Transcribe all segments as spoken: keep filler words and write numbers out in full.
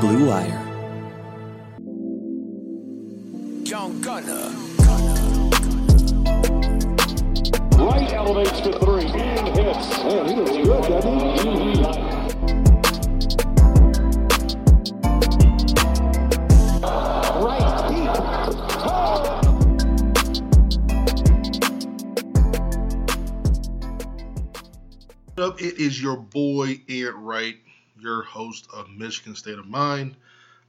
Blue Wire. John Gunner. Wright elevates for three and hits. Man, he looks good, doesn't he? Wright deep. What up? It is your boy Ant Wright, your host of Michigan State of Mind.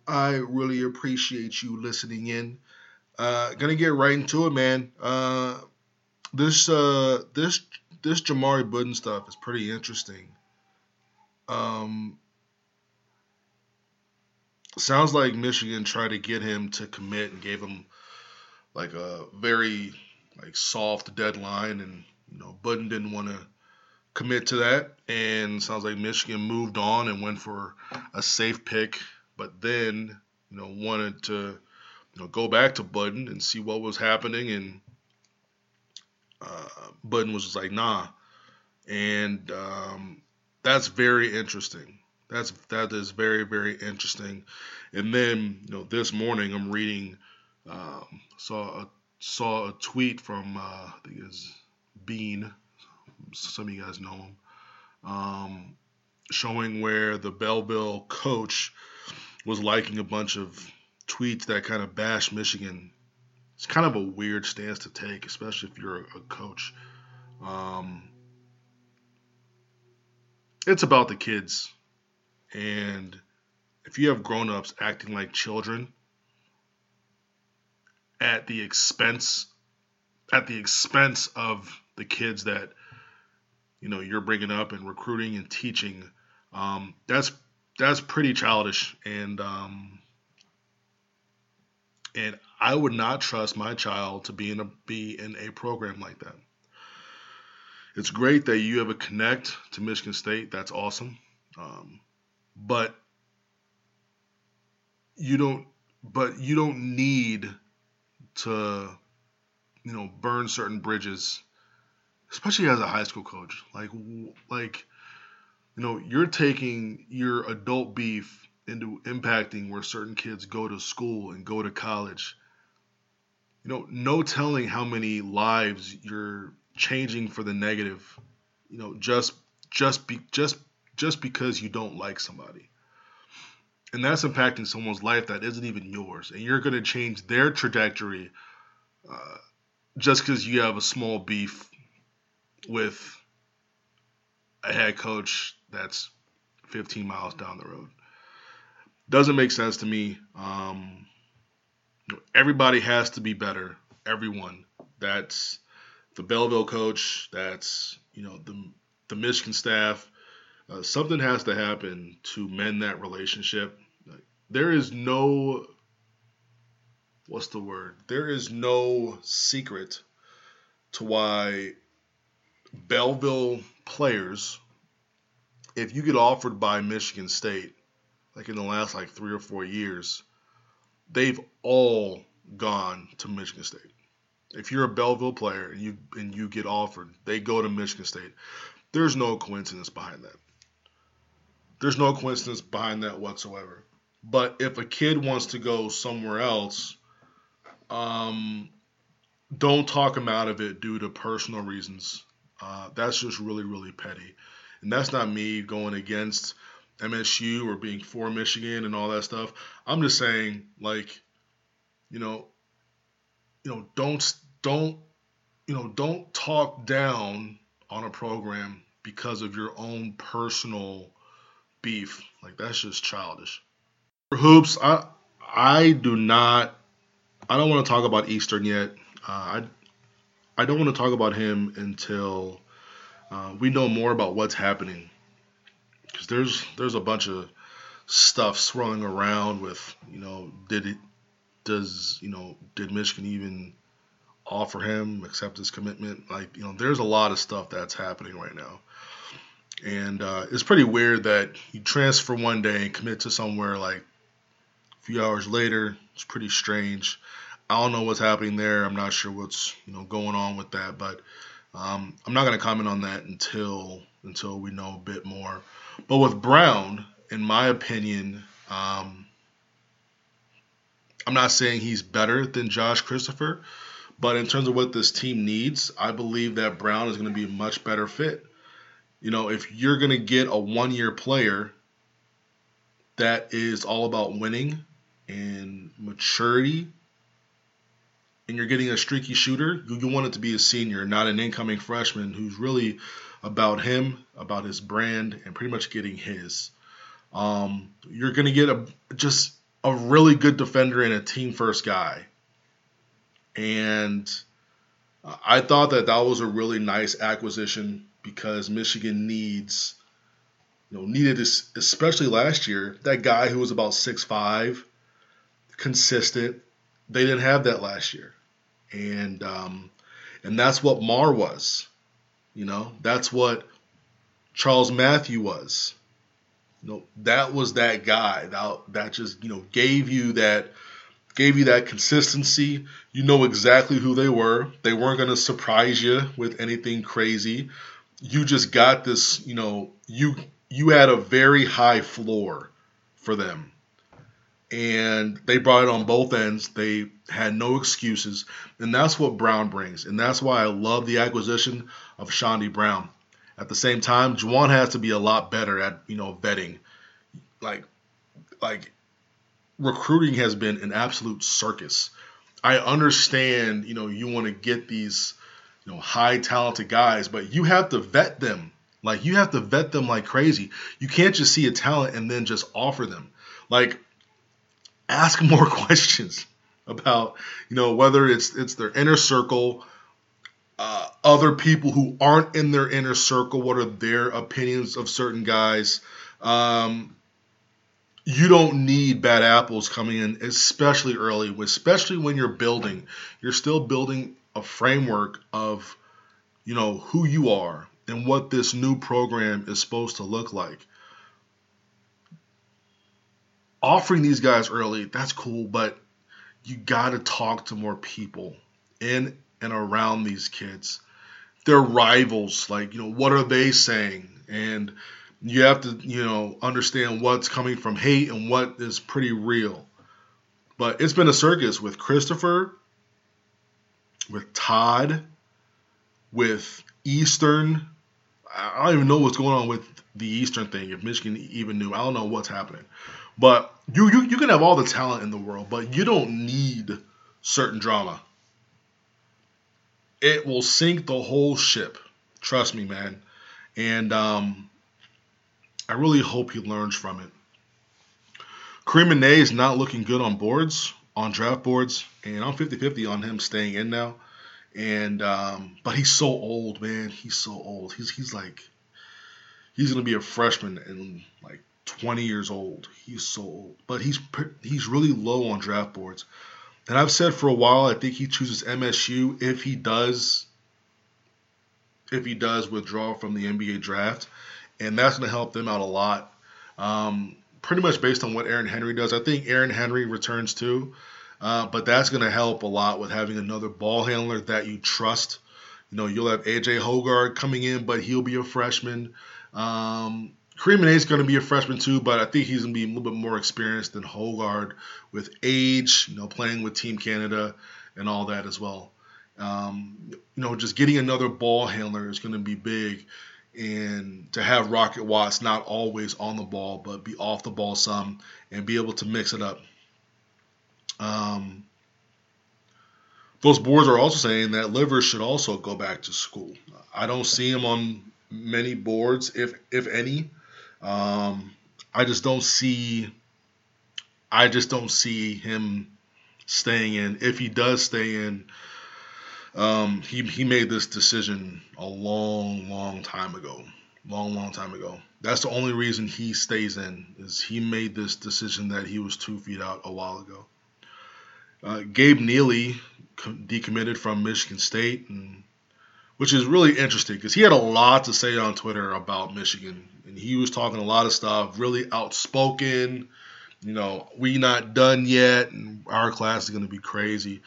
I really appreciate you listening in. Uh, gonna get right into it, man. Uh, this uh, this this Jamari Budden stuff is pretty interesting. Um, sounds like Michigan tried to get him to commit and gave him like a very like soft deadline, and you know Budden didn't want to commit to that, and sounds like Michigan moved on and went for a safe pick, but then you know wanted to you know go back to Budden and see what was happening, and uh, Budden was just like nah, and um, that's very interesting. That's that is very very interesting. And then you know this morning I'm reading um, saw a, saw a tweet from uh, I think it's Bean. Some of you guys know him, um, showing where the Belleville coach was liking a bunch of tweets that kind of bash Michigan. It's kind of a weird stance to take, especially if you're a coach. Um, it's about the kids. And if you have grown-ups acting like children at the expense, at the expense of the kids that you know, you're bringing up and recruiting and teaching, um, that's that's pretty childish. And um, and I would not trust my child to be in a be in a program like that. It's great that you have a connect to Michigan State. That's awesome. Um, but you don't. But you don't need to, you know, burn certain bridges. Especially as a high school coach, like, like, you know, you're taking your adult beef into impacting where certain kids go to school and go to college. You know, no telling how many lives you're changing for the negative, you know, just, just, be, just, just because you don't like somebody. And that's impacting someone's life that isn't even yours. And you're going to change their trajectory uh, just because you have a small beef with a head coach that's fifteen miles down the road. Doesn't make sense to me. Um, everybody has to be better. Everyone. That's the Belleville coach. That's, you know, the, the Michigan staff. Uh, something has to happen to mend that relationship. There is no, what's the word? There is no secret to why Belleville players, if you get offered by Michigan State, like in the last like three or four years, they've all gone to Michigan State. If you're a Belleville player and you and you get offered, they go to Michigan State. There's no coincidence behind that. There's no coincidence behind that whatsoever. But if a kid wants to go somewhere else, um, don't talk him out of it due to personal reasons. Uh, that's just really, really petty. And that's not me going against M S U or being for Michigan and all that stuff. I'm just saying, like, you know, you know, don't, don't, you know, don't talk down on a program because of your own personal beef. Like, that's just childish. For hoops, I, I do not, I don't want to talk about Eastern yet. Uh, I I don't want to talk about him until uh, we know more about what's happening because there's there's a bunch of stuff swirling around with, you know, did it does you know did Michigan even offer him, accept his commitment? Like, you know, there's a lot of stuff that's happening right now, and uh, it's pretty weird that you transfer one day and commit to somewhere like a few hours later. It's pretty strange. I don't know what's happening there. I'm not sure what's you know going on with that, but um, I'm not going to comment on that until until we know a bit more. But with Brown, in my opinion, um, I'm not saying he's better than Josh Christopher, but in terms of what this team needs, I believe that Brown is going to be a much better fit. You know, if you're going to get a one-year player that is all about winning and maturity, and you're getting a streaky shooter, you want it to be a senior, not an incoming freshman who's really about him, about his brand, and pretty much getting his. Um, you're going to get a just a really good defender and a team-first guy. And I thought that that was a really nice acquisition because Michigan needs, you know, needed this, especially last year, that guy who was about six five, consistent. They didn't have that last year, and um, and that's what Mar was, you know. That's what Charles Matthew was, you know. That was that guy that that just you know gave you that gave you that consistency. You know exactly who they were. They weren't going to surprise you with anything crazy. You just got this, you know. You you had a very high floor for them. And they brought it on both ends. They had no excuses. And that's what Brown brings. And that's why I love the acquisition of Shondy Brown. At the same time, Juwan has to be a lot better at, you know, vetting. Like, like recruiting has been an absolute circus. I understand, you know, you want to get these, you know, high talented guys, but you have to vet them. Like, you have to vet them like crazy. You can't just see a talent and then just offer them. Like, ask more questions about, you know, whether it's it's their inner circle, uh, other people who aren't in their inner circle, what are their opinions of certain guys. Um, you don't need bad apples coming in, especially early, especially when you're building. You're still building a framework of, you know, who you are and what this new program is supposed to look like. Offering these guys early, that's cool, but you got to talk to more people in and around these kids. They're rivals. Like, you know, what are they saying? And you have to, you know, understand what's coming from hate and what is pretty real. But it's been a circus with Christopher, with Todd, with Eastern. I don't even know what's going on with the Eastern thing. If Michigan even knew, I don't know what's happening. But you, you you can have all the talent in the world, but you don't need certain drama. It will sink the whole ship. Trust me, man. And um, I really hope he learns from it. Kareem Ney is not looking good on boards, on draft boards, and I'm fifty-fifty on him staying in now. And um, but he's so old, man. He's so old. He's he's like he's gonna be a freshman and like twenty years old. He's so old. But he's he's really low on draft boards. And I've said for a while, I think he chooses M S U if he does if he does withdraw from the N B A draft. And that's going to help them out a lot. Um, pretty much based on what Aaron Henry does. I think Aaron Henry returns too. Uh, but that's going to help a lot with having another ball handler that you trust. You know, you'll have A J Hoggard coming in, but he'll be a freshman. Um Kareem Ney is going to be a freshman too, but I think he's going to be a little bit more experienced than Hoggard with age, you know, playing with Team Canada and all that as well. Um, you know, just getting another ball handler is going to be big, and to have Rocket Watts not always on the ball, but be off the ball some and be able to mix it up. Um, those boards are also saying that Livers should also go back to school. I don't see him on many boards, if if any. Um, I just don't see. I just don't see him staying in. If he does stay in, um, he he made this decision a long, long time ago. long, long time ago. That's the only reason he stays in, is he made this decision that he was two feet out a while ago. Uh, Gabe Neely decommitted from Michigan State, and, which is really interesting because he had a lot to say on Twitter about Michigan, and he was talking a lot of stuff, really outspoken. You know, we not done yet, and our class is going to be crazy.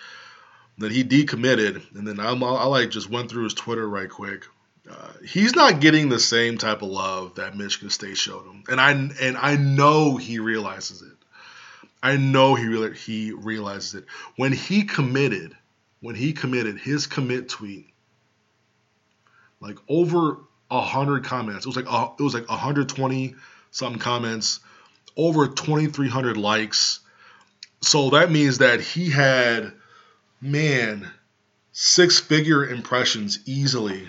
That he decommitted, and then I'm, I like just went through his Twitter right quick. Uh, he's not getting the same type of love that Michigan State showed him, and I and I know he realizes it. I know he really, he realizes it. When he committed, when he committed, his commit tweet, like over a hundred comments. It was like a, it was like one hundred twenty something comments, over twenty-three hundred likes. So that means that he had. Man, six-figure impressions easily.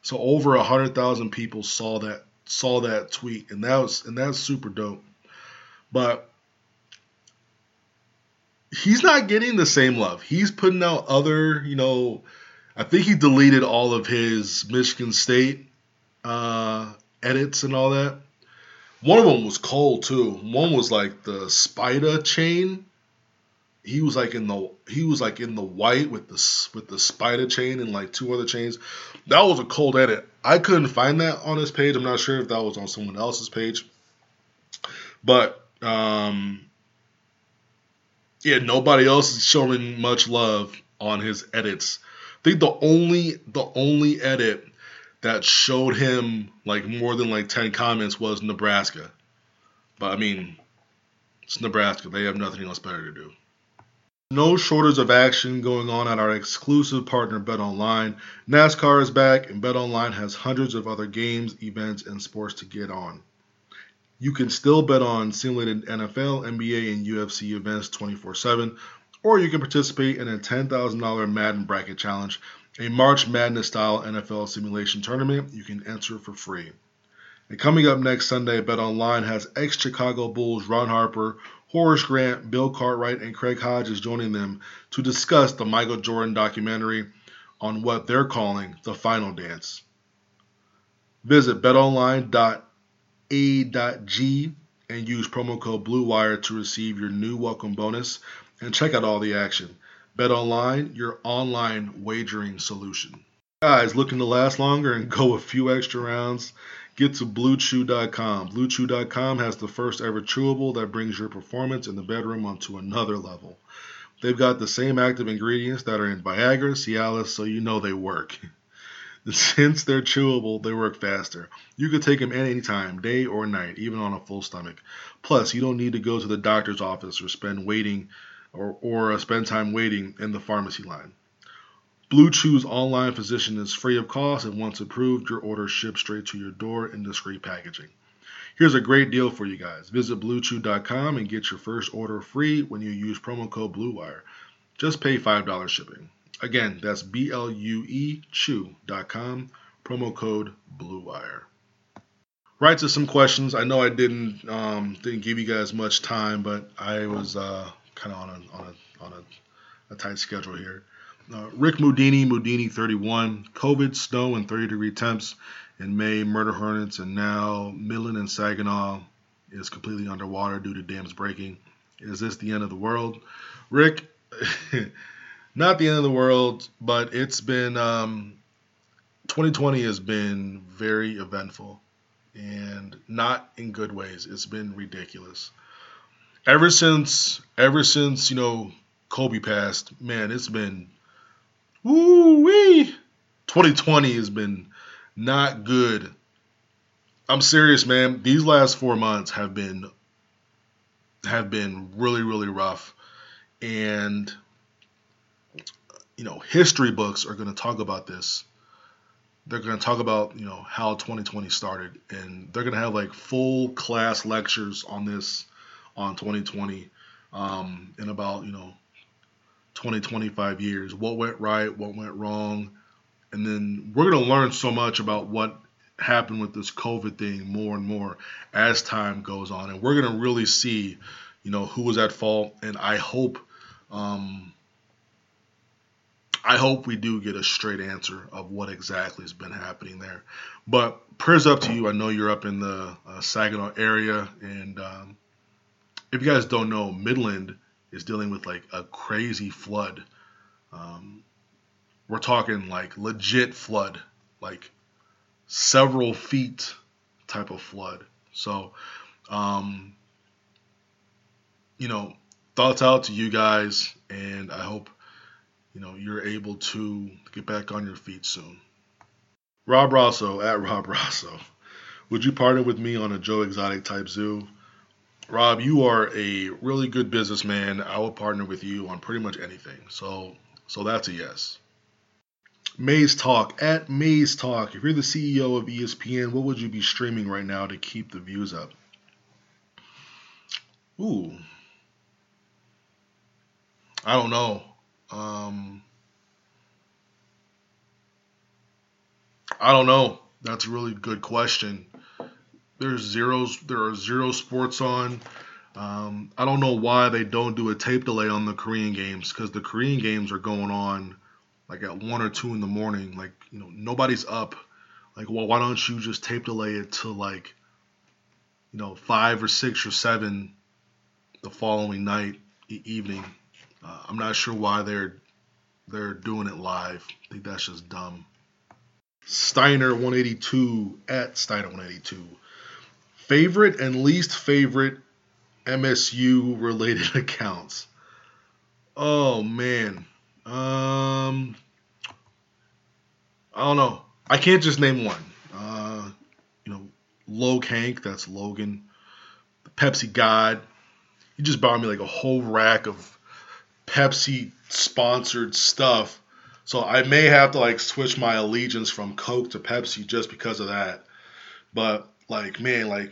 So over a hundred thousand people saw that saw that tweet, and that was and that's super dope. But he's not getting the same love. He's putting out other, you know, I think he deleted all of his Michigan State uh, edits and all that. One of them was cold too. One was like the spider chain. He was like in the he was like in the white with the with the spider chain and like two other chains. That was a cold edit. I couldn't find that on his page. I'm not sure if that was on someone else's page. But um, yeah, nobody else is showing much love on his edits. I think the only the only edit that showed him like more than like ten comments was Nebraska. But I mean, it's Nebraska. They have nothing else better to do. No shortage of action going on at our exclusive partner BetOnline. NASCAR is back, and BetOnline has hundreds of other games, events, and sports to get on. You can still bet on simulated N F L, N B A, and U F C events twenty-four seven, or you can participate in a ten thousand dollars Madden Bracket Challenge, a March Madness-style N F L simulation tournament you can enter for free. And coming up next Sunday, BetOnline has ex-Chicago Bulls Ron Harper, Horace Grant, Bill Cartwright, and Craig Hodges joining them to discuss the Michael Jordan documentary on what they're calling The Final Dance. Visit bet online dot a dot g and use promo code BlueWire to receive your new welcome bonus and check out all the action. BetOnline, your online wagering solution. Guys, looking to last longer and go a few extra rounds? Get to blue chew dot com. blue chew dot com has the first ever chewable that brings your performance in the bedroom onto another level. They've got the same active ingredients that are in Viagra, Cialis, so you know they work. Since they're chewable, they work faster. You can take them at any time, day or night, even on a full stomach. Plus, you don't need to go to the doctor's office or spend waiting or, or spend time waiting in the pharmacy line. Blue Chew's online physician is free of cost, and once approved, your order ships straight to your door in discreet packaging. Here's a great deal for you guys. Visit blue chew dot com and get your first order free when you use promo code BlueWire. Just pay five dollars shipping. Again, that's B L U E chew dot com, promo code BlueWire. Right to some questions. I know I didn't um, didn't give you guys much time, but I was uh, kind of on a on a on a, a tight schedule here. Uh, Rick Moudini, Moudini thirty-one, COVID, snow, and thirty-degree temps in May, murder hornets, and now Midland and Saginaw is completely underwater due to dams breaking. Is this the end of the world? Rick, not the end of the world, but it's been um, twenty twenty has been very eventful, and not in good ways. It's been ridiculous. Ever since, ever since you know, Kobe passed, man, it's been Woo-wee. twenty twenty has been not good. I'm serious, man. These last four months have been have been really, really rough. And, you know, history books are going to talk about this. They're going to talk about, you know, how twenty twenty started. And they're going to have, like, full class lectures on this, on twenty twenty, um, in about, you know, twenty, twenty-five years, what went right, what went wrong, and then we're going to learn so much about what happened with this COVID thing more and more as time goes on, and we're going to really see, you know, who was at fault, and I hope, um, I hope we do get a straight answer of what exactly has been happening there. But prayers up to you. I know you're up in the uh, Saginaw area. And um, if you guys don't know, Midland is dealing with like a crazy flood. Um, we're talking like legit flood, like several feet type of flood. So, um, you know, thoughts out to you guys. And I hope, you know, you're able to get back on your feet soon. Rob Rosso, at Rob Rosso. Would you partner with me on a Joe Exotic type zoo? Rob, you are a really good businessman. I will partner with you on pretty much anything. So so that's a yes. Maze Talk, at Maze Talk. If you're the C E O of E S P N, what would you be streaming right now to keep the views up? Ooh. I don't know. Um, I don't know. That's a really good question. There's zeros. There are zero sports on. Um, I don't know why they don't do a tape delay on the Korean games, because the Korean games are going on like at one or two in the morning. Like, you know, nobody's up. Like, well, why don't you just tape delay it to like, you know, five or six or seven the following night, e- evening. Uh, I'm not sure why they're they're doing it live. I think that's just dumb. Steiner one eighty-two, at Steiner one eighty-two. Favorite and least favorite M S U related accounts. Oh man, um, I don't know. I can't just name one. Uh, you know, Log Hank, that's Logan. The Pepsi God, he just bought me like a whole rack of Pepsi sponsored stuff, so I may have to like switch my allegiance from Coke to Pepsi just because of that. But like, man, like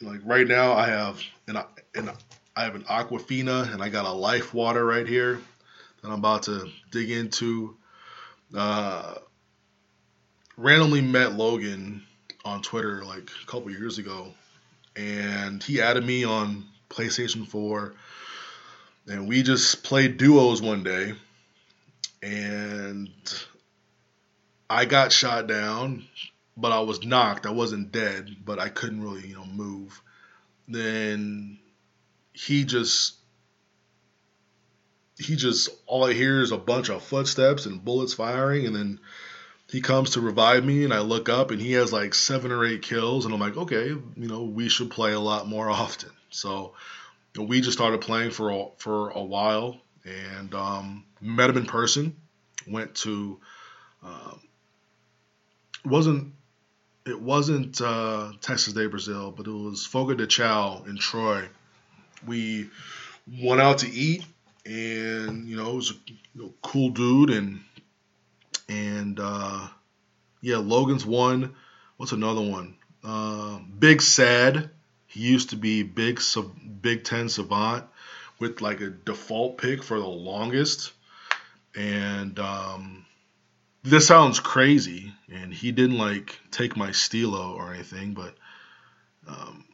like right now I have an an I have an Aquafina and I got a Life Water right here that I'm about to dig into. Uh, randomly met Logan on Twitter like a couple years ago, and he added me on PlayStation four. And we just played duos one day, and I got shot down, but I was knocked. I wasn't dead, but I couldn't really, you know, move. Then he just, he just, all I hear is a bunch of footsteps and bullets firing, and then he comes to revive me, and I look up, and he has like seven or eight kills, and I'm like, okay, you know, we should play a lot more often. So we just started playing for a, for a while, and um, met him in person. Went to um, wasn't it wasn't uh, Texas Day Brazil, but it was Fogo de Chao in Troy. We went out to eat, and you know, it was a you know, cool dude, and and uh, yeah, Logan's one. What's another one? Uh, Big Sad. He used to be big sub, Big Ten Savant with like a default pick for the longest. And um, this sounds crazy, and he didn't like take my Stilo or anything, but um,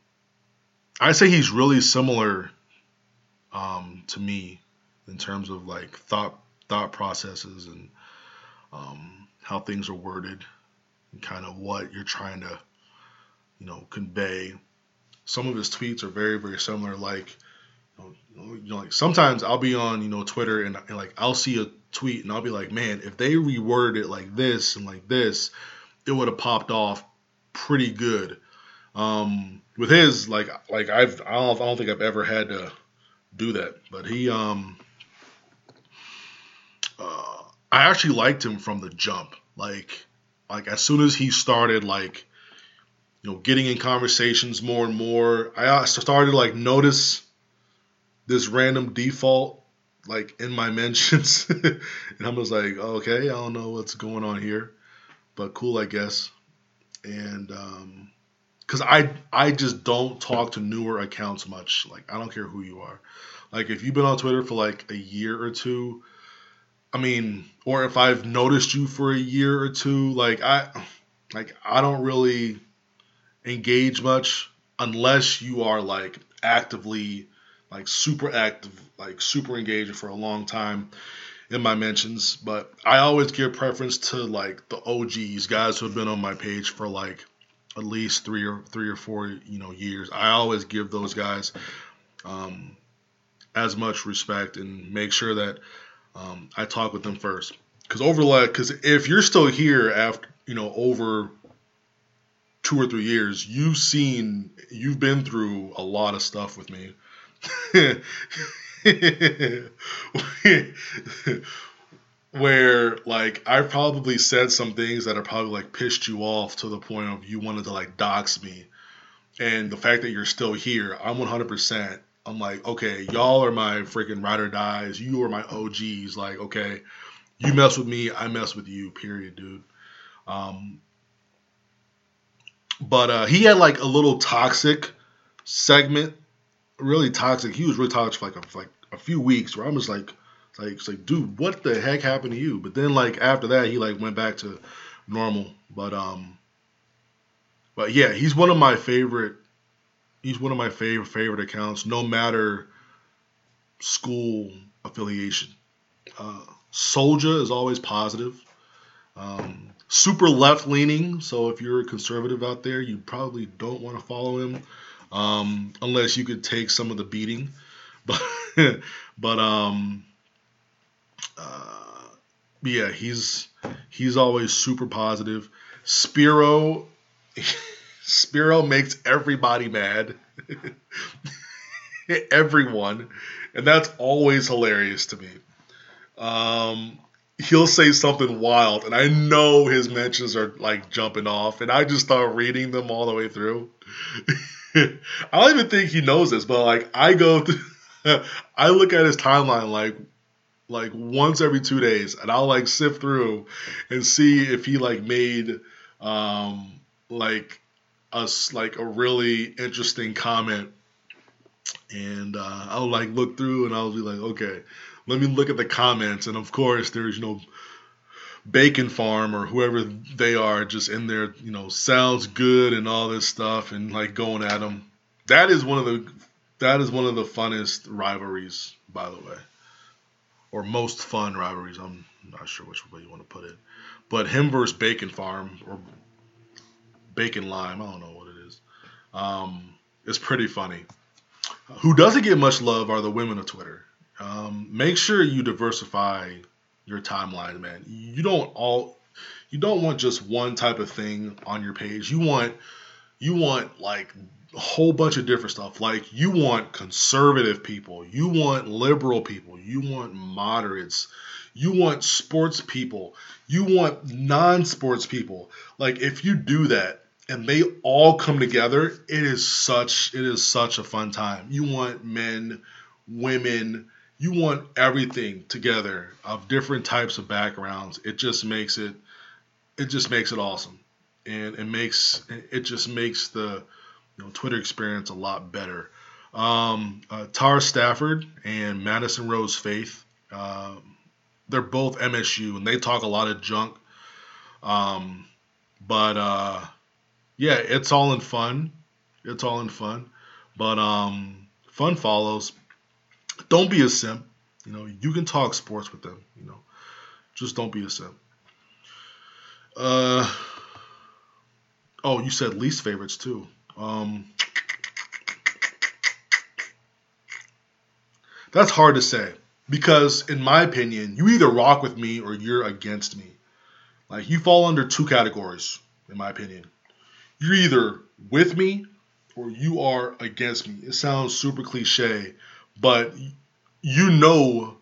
I say he's really similar um, to me in terms of like thought thought processes and um, how things are worded and kind of what you're trying to, you know, convey. Some of his tweets are very, very similar. Like, you know, you know, like sometimes I'll be on, you know, Twitter and, and like I'll see a tweet and I'll be like, man, if they reworded it like this and like this, it would have popped off pretty good. Um, with his, like, like I've, I don't, I don't think I've ever had to do that. But he, um, uh, I actually liked him from the jump. Like, like as soon as he started, like, you know, getting in conversations more and more, I started to like notice this random default like in my mentions, and I was like, okay, I don't know what's going on here, but cool, I guess. And um, because I I just don't talk to newer accounts much. Like, I don't care who you are. Like, if you've been on Twitter for like a year or two, I mean, or if I've noticed you for a year or two, like I like I don't really engage much unless you are like actively, like super active, like super engaged for a long time. in my mentions, but I always give preference to like the O Gs, guys who have been on my page for like at least three or three or four, you know, years. I always give those guys um, as much respect and make sure that um, I talk with them first. Because overlap, because if you're still here after, you know, over two or three years, you've seen, you've been through a lot of stuff with me. Where, like, I probably said some things that are probably, like, pissed you off to the point of you wanted to, like, dox me. And the fact that you're still here, I'm one hundred percent. I'm like, okay, y'all are my freaking ride or dies. You are my O Gs. Like, okay, you mess with me, I mess with you, period, dude. Um, but uh, he had, like, a little toxic segment. Really toxic. He was really toxic for, like, a, for like a few weeks where I'm just like, Like, it's like, dude, what the heck happened to you? But then, like, after that, he, like, went back to normal. But, um, but yeah, he's one of my favorite, he's one of my favorite, favorite accounts, no matter school affiliation. Uh, Soldier is always positive. Um, super left-leaning, so if you're a conservative out there, you probably don't want to follow him, um, unless you could take some of the beating. But, but, um... Uh, yeah, he's he's always super positive. Spiro, Spiro makes everybody mad, everyone, and that's always hilarious to me. Um, he'll say something wild, and I know his mentions are like jumping off, and I just start reading them all the way through. I don't even think he knows this, but like I go, through, I look at his timeline like. like once every two days and I'll like sift through and see if he like made um, like us like a really interesting comment. And uh, I'll like look through and I'll be like, okay, let me look at the comments. And of course there's, you know, Bacon Farm or whoever they are just in there, you know, sounds good and all this stuff and like going at them. That is one of the, that is one of the funnest rivalries, by the way. Or most fun rivalries. I'm not sure which way you want to put it. But him versus Bacon Farm or Bacon Lime, I don't know what it is. Um, it's pretty funny. Who doesn't get much love are the women of Twitter. Um, make sure you diversify your timeline, man. You don't all you don't want just one type of thing on your page. You want you want like a whole bunch of different stuff. Like you want conservative people, you want liberal people, you want moderates, you want sports people, you want non-sports people. Like if you do that and they all come together, it is such it is such a fun time. You want men, women, you want everything together of different types of backgrounds. It just makes it it just makes it awesome. And it makes it just makes the You know, Twitter experience a lot better. Um, uh, Tara Stafford and Madison Rose Faith, uh, they're both M S U, and they talk a lot of junk. Um, but, uh, yeah, it's all in fun. It's all in fun. But um, fun follows. Don't be a simp. You know, you can talk sports with them. You know, just don't be a simp. Uh, oh, you said least favorites, too. Um, that's hard to say because, in my opinion, you either rock with me or you're against me. Like, you fall under two categories, in my opinion. You're either with me or you are against me. It sounds super cliche, but you know,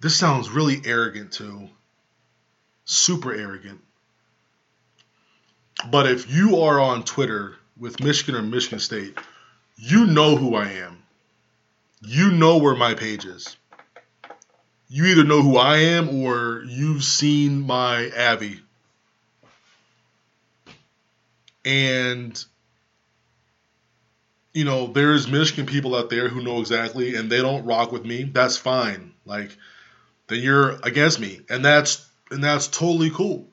this sounds really arrogant too. Super arrogant. But if you are on Twitter with Michigan or Michigan State, you know who I am. You know where my page is. You either know who I am or you've seen my Abby. And, you know, there's Michigan people out there who know exactly and they don't rock with me. That's fine. Like, then you're against me. And that's and that's totally cool.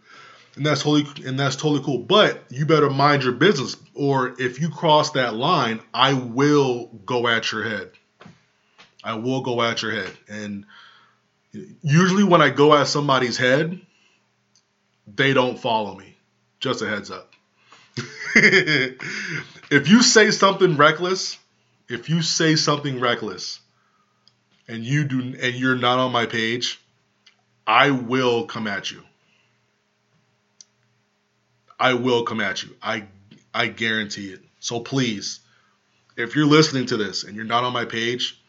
And that's totally and that's totally cool. But you better mind your business, or if you cross that line, I will go at your head. I will go at your head. And usually when I go at somebody's head, they don't follow me. Just a heads up. If you say something reckless, if you say something reckless and you do and you're not on my page, I will come at you. I will come at you. I I guarantee it. So please, if you're listening to this and you're not on my page,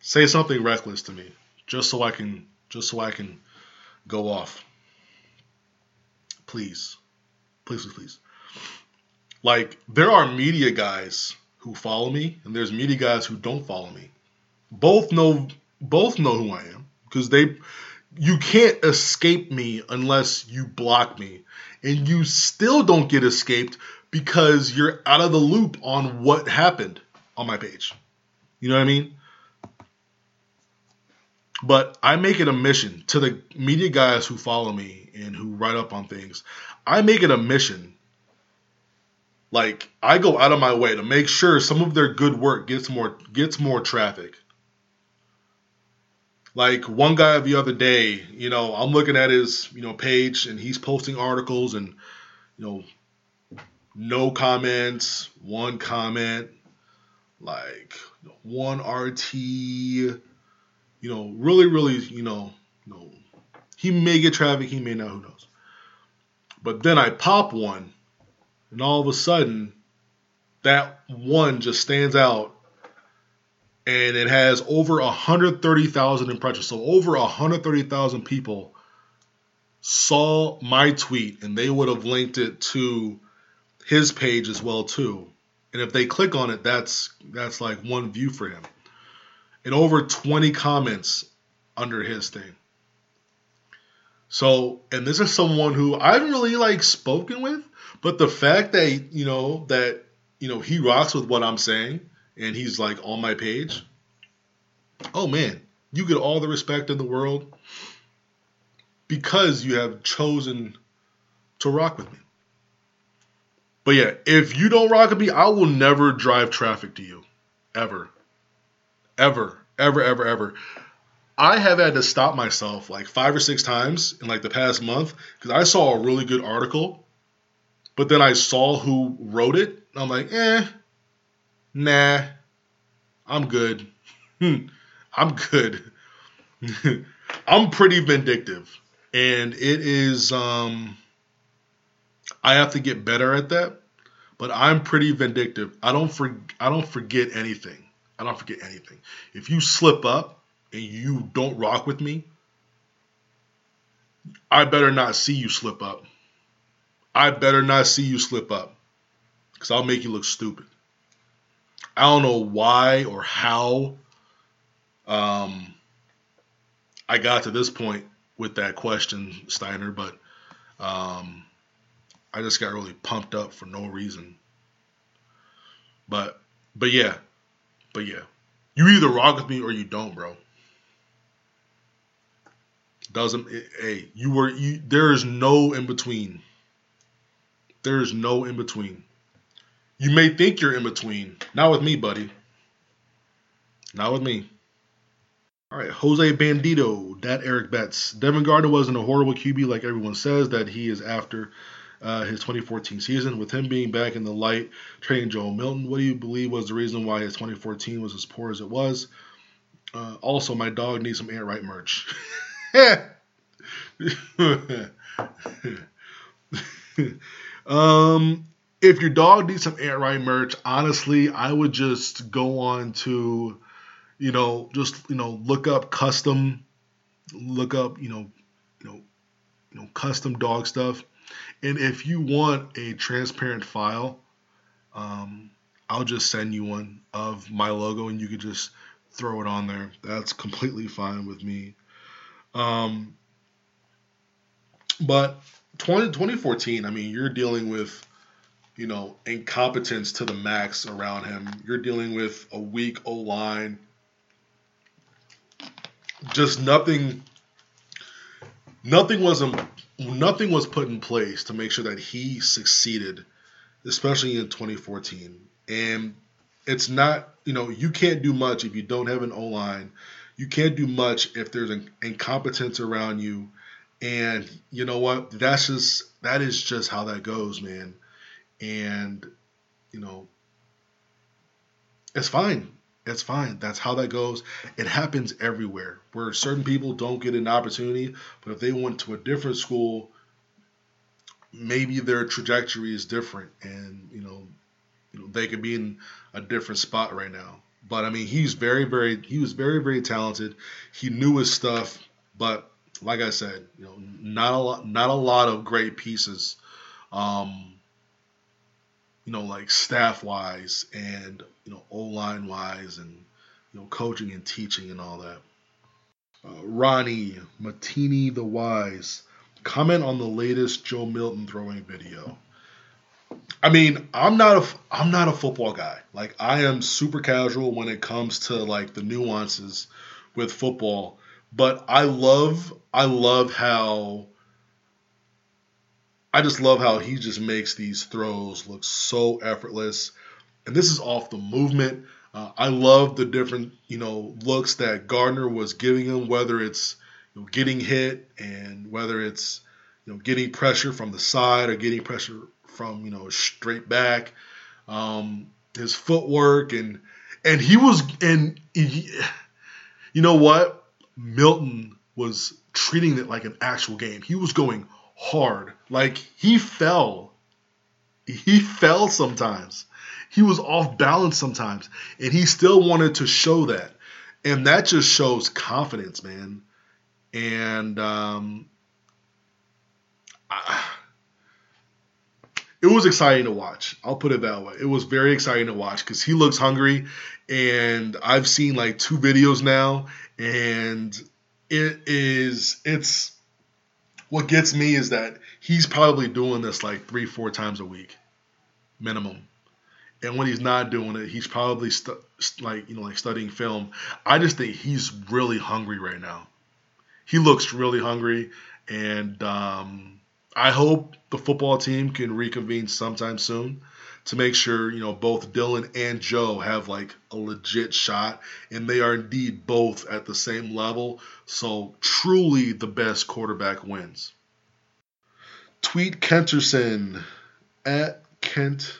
say something reckless to me, just so I can just so I can go off. Please. Please, please, please. Like, there are media guys who follow me, and there's media guys who don't follow me. Both know both know who I am, because they you can't escape me unless you block me. And you still don't get escaped because you're out of the loop on what happened on my page. You know what I mean? But I make it a mission to the media guys who follow me and who write up on things. I make it a mission. Like, I go out of my way to make sure some of their good work gets more gets more traffic. Like, one guy the other day, you know, I'm looking at his, you know, page, and he's posting articles and, you know, no comments, one comment, like one R T, you know, really, really, you know, you know, he may get traffic, he may not, who knows. But then I pop one, and all of a sudden, that one just stands out. And it has over one hundred thirty thousand impressions. So over one hundred thirty thousand people saw my tweet, and they would have linked it to his page as well too. And if they click on it, that's that's like one view for him. And over twenty comments under his thing. So, and this is someone who I haven't really like spoken with, but the fact that, you know, that, you know, he rocks with what I'm saying, and he's like on my page, oh man, you get all the respect in the world because you have chosen to rock with me. But yeah, if you don't rock with me, I will never drive traffic to you. Ever. Ever. Ever, ever, ever. I have had to stop myself like five or six times in like the past month because I saw a really good article, but then I saw who wrote it, and I'm like, eh. Nah, I'm good. I'm good. I'm pretty vindictive. And it is, um, I have to get better at that, but I'm pretty vindictive. I don't for, I don't forget anything. I don't forget anything. If you slip up and you don't rock with me, I better not see you slip up. I better not see you slip up because I'll make you look stupid. I don't know why or how um, I got to this point with that question, Steiner, but um, I just got really pumped up for no reason. But but yeah, but yeah, you either rock with me or you don't, bro. Doesn't it, hey, you were you, there is no in between. There is no in between. You may think you're in between. Not with me, buddy. Not with me. All right, Jose Bandito, that Eric Betts. Devin Gardner wasn't a horrible Q B like everyone says that he is after uh, his twenty fourteen season. With him being back in the light, trading Joe Milton, what do you believe was the reason why his twenty fourteen was as poor as it was? Uh, also, my dog needs some Ant Wright merch. um... If your dog needs some Ant Wright merch, honestly, I would just go on to, you know, just, you know, look up custom, look up, you know, you know, you know, custom dog stuff. And if you want a transparent file, um, I'll just send you one of my logo and you could just throw it on there. That's completely fine with me. Um, but twenty, twenty fourteen, I mean, you're dealing with, you know, incompetence to the max around him. You're dealing with a weak O-line. Just nothing, nothing was, nothing was put in place to make sure that he succeeded, especially in twenty fourteen. And it's not, you know, you can't do much if you don't have an O-line. you can't do much if there's an incompetence around you. And you know what? That's just that is just how that goes, man. And you know, it's fine. It's fine. That's how that goes. It happens everywhere where certain people don't get an opportunity, but if they went to a different school, maybe their trajectory is different, and you know, they could be in a different spot right now. But I mean, he's very, very, he was very, very talented. He knew his stuff, but like I said, you know, not a lot, not a lot of great pieces, um, you know, like staff wise and you know, O-line wise and you know, coaching and teaching and all that. Uh, Ronnie Matini the Wise, comment on the latest Joe Milton throwing video. I mean, I'm not a I'm not a football guy. Like, I am super casual when it comes to like the nuances with football, but I love I love how I just love how he just makes these throws look so effortless. And this is off the movement. Uh, I love the different, you know, looks that Gardner was giving him, whether it's you know, getting hit and whether it's you know getting pressure from the side or getting pressure from you know straight back, um, his footwork and and he was and he, you know what, Milton was treating it like an actual game. He was going hard. Like he fell, he fell sometimes. He was off balance sometimes, and he still wanted to show that, and that just shows confidence, man. And um, I, it was exciting to watch. I'll put it that way. It was very exciting to watch because he looks hungry, and I've seen like two videos now, and it is it's what gets me is that he's probably doing this like three, four times a week, minimum. And when he's not doing it, he's probably stu- like you know like studying film. I just think he's really hungry right now. He looks really hungry, and um, I hope the football team can reconvene sometime soon to make sure you know both Dylan and Joe have like a legit shot, and they are indeed both at the same level. So truly, the best quarterback wins. Tweet Kenterson at Kent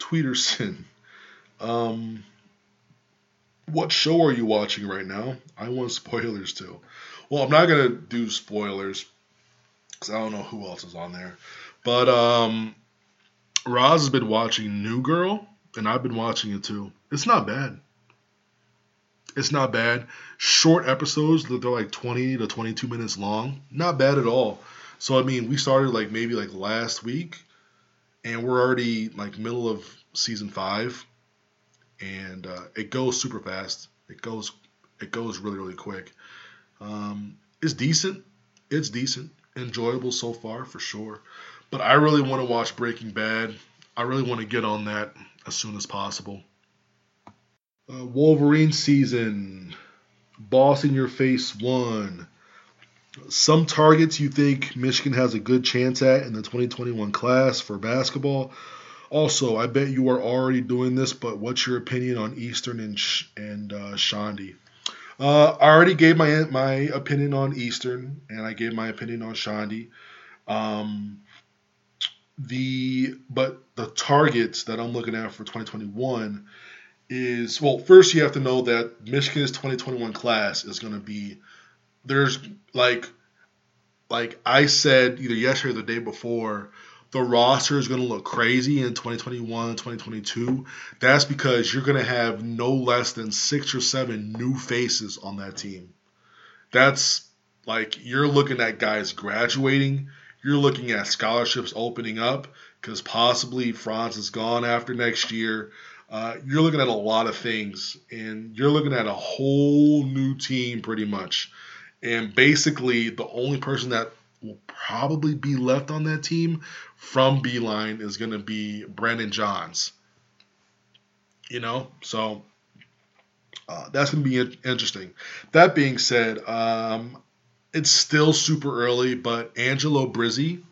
Tweeterson. Um, what show are you watching right now? I want spoilers too. Well, I'm not gonna do spoilers because I don't know who else is on there. But um, Roz has been watching New Girl, and I've been watching it too. It's not bad. It's not bad. Short episodes, they're like twenty to twenty-two minutes long. Not bad at all. So I mean, we started like maybe like last week. And we're already like middle of season five, and uh, it goes super fast. It goes, it goes really, really quick. Um, it's decent. It's decent, enjoyable so far for sure. But I really want to watch Breaking Bad. I really want to get on that as soon as possible. Uh, Wolverine season, Boss in Your Face one. Some targets you think Michigan has a good chance at in the twenty twenty-one class for basketball. Also, I bet you are already doing this, but what's your opinion on Eastern and Sh- and uh, Shondy? Uh, I already gave my my opinion on Eastern, and I gave my opinion on Shondy. Um, the but the targets that I'm looking at for twenty twenty-one is, well, first you have to know that Michigan's twenty twenty-one class is going to be, there's like, like I said either yesterday or the day before, the roster is going to look crazy in twenty twenty-one, twenty twenty-two. That's because you're going to have no less than six or seven new faces on that team. That's like, you're looking at guys graduating. You're looking at scholarships opening up because possibly Franz is gone after next year. Uh, you're looking at a lot of things, and you're looking at a whole new team pretty much. And basically, the only person that will probably be left on that team from Beeline is going to be Brandon Johns. You know? So, uh, that's going to be in- interesting. That being said, um, it's still super early, but Angelo Brizzi,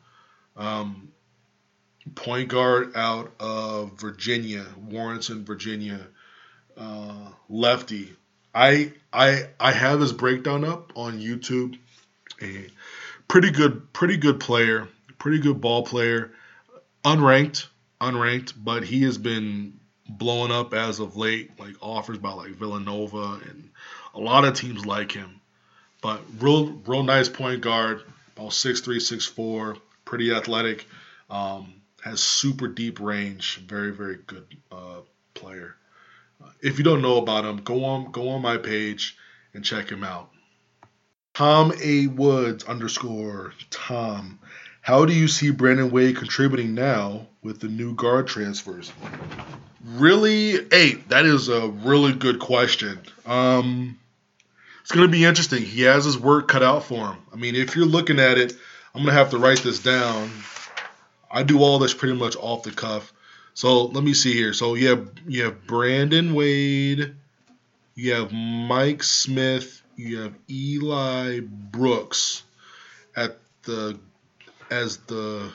um, point guard out of Virginia, Warrenton, Virginia, uh, lefty, I I I have his breakdown up on YouTube. A pretty good, pretty good player, pretty good ball player. Unranked, unranked, but he has been blowing up as of late. Like offers by like Villanova and a lot of teams like him. But real, real nice point guard. About six three, six four, pretty athletic. Um, has super deep range. Very, very good uh, player. If you don't know about him, go on go on my page and check him out. Tom A. Woods underscore Tom. How do you see Brandon Wade contributing now with the new guard transfers? Really, hey, that is a really good question. Um, it's going to be interesting. He has his work cut out for him. I mean, if you're looking at it, I'm going to have to write this down. I do all this pretty much off the cuff. So let me see here. So you have, you have Brandon Wade, you have Mike Smith, you have Eli Brooks at the as the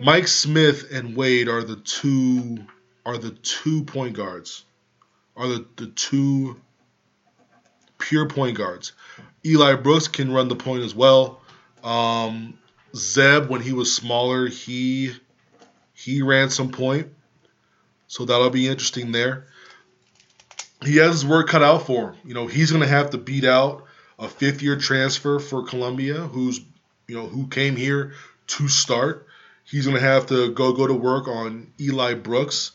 Mike Smith and Wade are the two are the two point guards. Are the, the two pure point guards. Eli Brooks can run the point as well. Um, Zeb, when he was smaller, he He ran some point, so that'll be interesting there. He has his work cut out for him. You know, he's going to have to beat out a fifth-year transfer for Columbia, who's, you know, who came here to start. He's going to have to go go to work on Eli Brooks.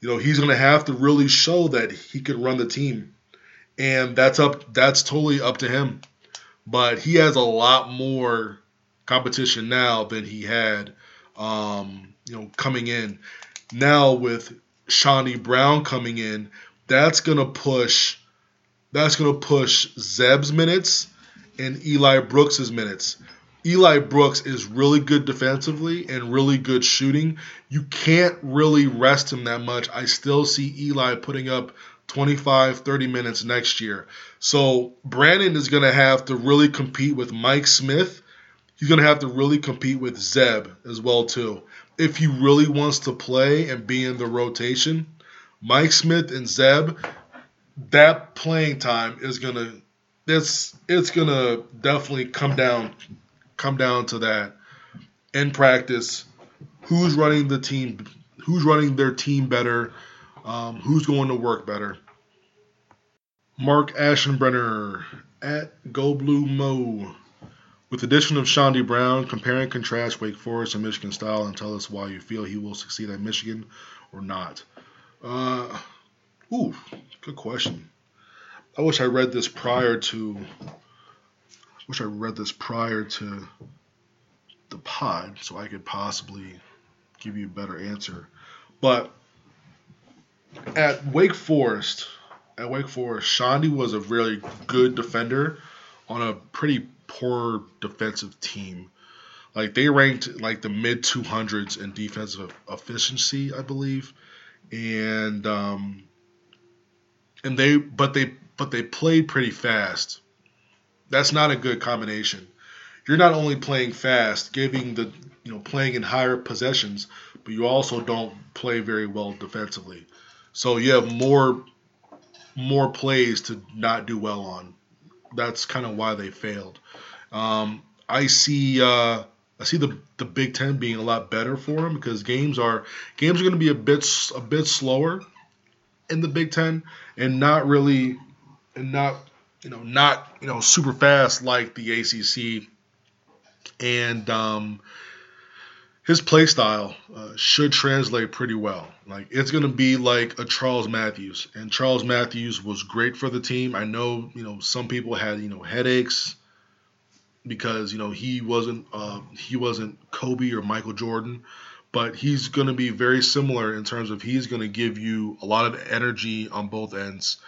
You know, he's going to have to really show that he could run the team, and that's up. That's totally up to him. But he has a lot more competition now than he had. Um, You know, coming in now with Shondy Brown coming in, that's gonna push, that's gonna push Zeb's minutes and Eli Brooks's minutes. Eli Brooks is really good defensively and really good shooting. You can't really rest him that much. I still see Eli putting up twenty-five, thirty minutes next year. So Brandon is gonna have to really compete with Mike Smith. He's gonna have to really compete with Zeb as well too. If he really wants to play and be in the rotation, Mike Smith and Zeb, that playing time is gonna it's it's gonna definitely come down come down to that in practice. Who's running the team? Who's running their team better? Um, who's going to work better? Mark Ashenbrenner at Go Blue Mo. With the addition of Shondy Brown, compare and contrast Wake Forest and Michigan style and tell us why you feel he will succeed at Michigan or not. Uh, ooh, good question. I wish I read this prior to I wish I read this prior to the pod so I could possibly give you a better answer. But at Wake Forest, at Wake Forest, Shondy was a really good defender on a pretty poor defensive team. Like they ranked like the mid two hundreds in defensive efficiency, I believe, and um, and they but they but they played pretty fast. That's not a good combination. You're not only playing fast, giving the you know playing in higher possessions, but you also don't play very well defensively. So you have more more plays to not do well on. That's kind of why they failed. Um, I see. Uh, I see the the Big Ten being a lot better for them because games are games are going to be a bit a bit slower in the Big Ten and not really and not you know not you know super fast like the A C C. And um, his play style uh, should translate pretty well. Like it's going to be like a Charles Matthews, and Charles Matthews was great for the team. I know, you know, some people had, you know, headaches because, you know, he wasn't uh, he wasn't Kobe or Michael Jordan, but he's going to be very similar in terms of he's going to give you a lot of energy on both ends,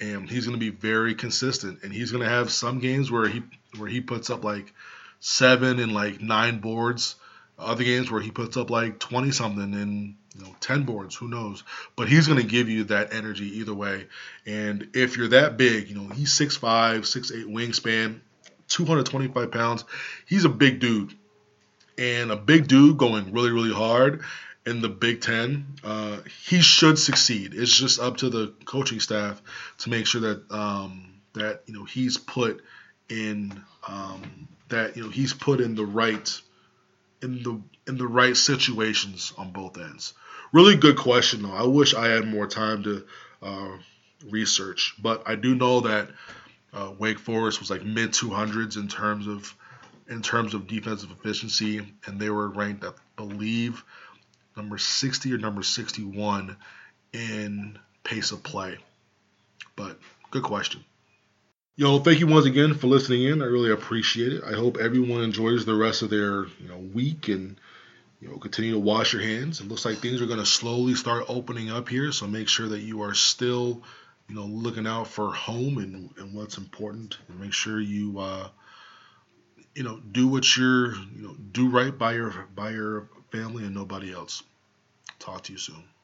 and he's going to be very consistent. And he's going to have some games where he where he puts up like seven and like nine boards. Other games where he puts up like twenty-something and you know ten boards, who knows? But he's going to give you that energy either way. And if you're that big, you know, he's six five, six eight wingspan, two hundred twenty-five pounds. He's a big dude. And a big dude going really, really hard in the Big Ten, uh, he should succeed. It's just up to the coaching staff to make sure that um, that you know he's put in um, that you know he's put in the right in the in the right situations on both ends. Really good question though. I wish I had more time to uh, research, but I do know that uh, Wake Forest was like mid two hundreds in terms of in terms of defensive efficiency, and they were ranked, I believe, number sixty or number sixty-one in pace of play. But good question. Yo, thank you once again for listening in. I really appreciate it. I hope everyone enjoys the rest of their you know week and you know continue to wash your hands. It looks like things are going to slowly start opening up here, so make sure that you are still you know looking out for home and, and what's important, and make sure you uh, you know do what you're you know do right by your by your family and nobody else. Talk to you soon.